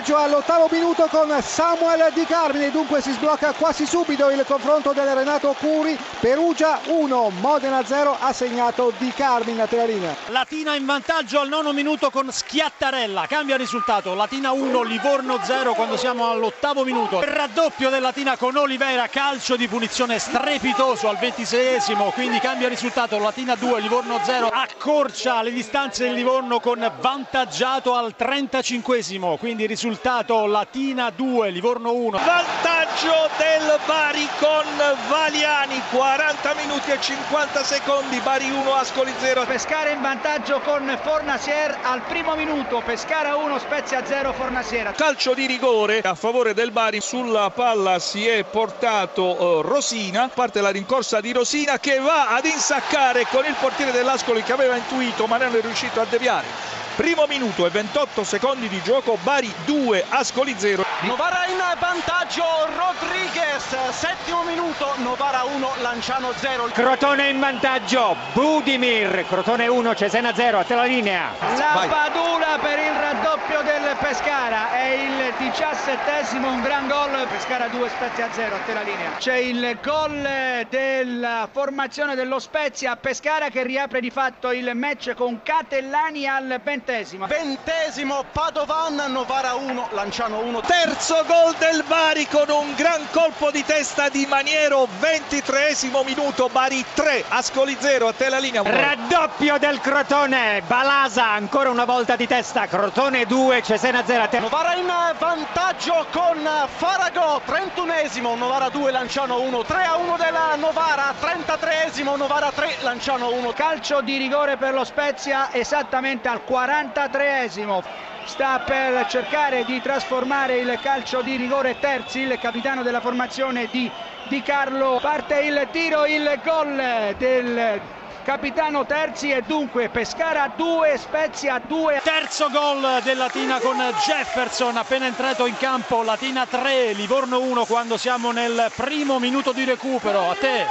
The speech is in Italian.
vantaggio all'8° minuto con Samuel Di Carmine, dunque si sblocca quasi subito il confronto del Renato Curi. Perugia 1, Modena 0, ha segnato Di Carmine a Terarina. Latina in vantaggio al 9° minuto con Schiattarella, cambia risultato, Latina 1, Livorno 0 quando siamo all'8° minuto. Il raddoppio del Latina con Oliveira, calcio di punizione strepitoso al 26°, quindi cambia risultato, Latina 2, Livorno 0, accorcia le distanze del Livorno con vantaggiato al 35°, quindi risultato Latina 2, Livorno 1. Vantaggio del Bari con Valiani, 40 minuti e 50 secondi, Bari 1, Ascoli 0. Pescara in vantaggio con Fornasier al 1° minuto, Pescara 1, Spezia 0, Fornasier. Calcio di rigore a favore del Bari, sulla palla si è portato Rosina, parte la rincorsa di Rosina che va ad insaccare con il portiere dell'Ascoli che aveva intuito ma non è riuscito a deviare. 1° minuto e 28 secondi di gioco, Bari 2, Ascoli 0. Novara in vantaggio, Rodriguez, 7° minuto, Novara 1, Lanciano 0. Crotone in vantaggio, Budimir, Crotone 1, Cesena 0, a te la linea. La Padula per il raddoppio del Pescara, è il 17°, un gran gol, Pescara 2, Spezia 0, a te la linea. C'è il gol della formazione dello Spezia, Pescara che riapre di fatto il match con Catellani al 20°, Padovan, Novara 1, Lanciano 1. Terzo gol del Bari con un gran colpo di testa di Maniero, 23° minuto, Bari 3, Ascoli 0, a te la linea. Raddoppio del Crotone, Balasa ancora una volta di testa, Crotone 2, Cesena 0, a te. Novara in vantaggio con Faragò, 31°, Novara 2, Lanciano 1, 3-1 della Novara, 33°, Novara 3, Lanciano 1. Calcio di rigore per lo Spezia esattamente al 43°, sta per cercare di trasformare il calcio di rigore Terzi, il capitano della formazione di Di Carlo. Parte il tiro, il gol del capitano Terzi e dunque Pescara 2, Spezia 2. Terzo gol del Latina con Jefferson appena entrato in campo, Latina 3, Livorno 1 quando siamo nel 1° minuto di recupero, a te.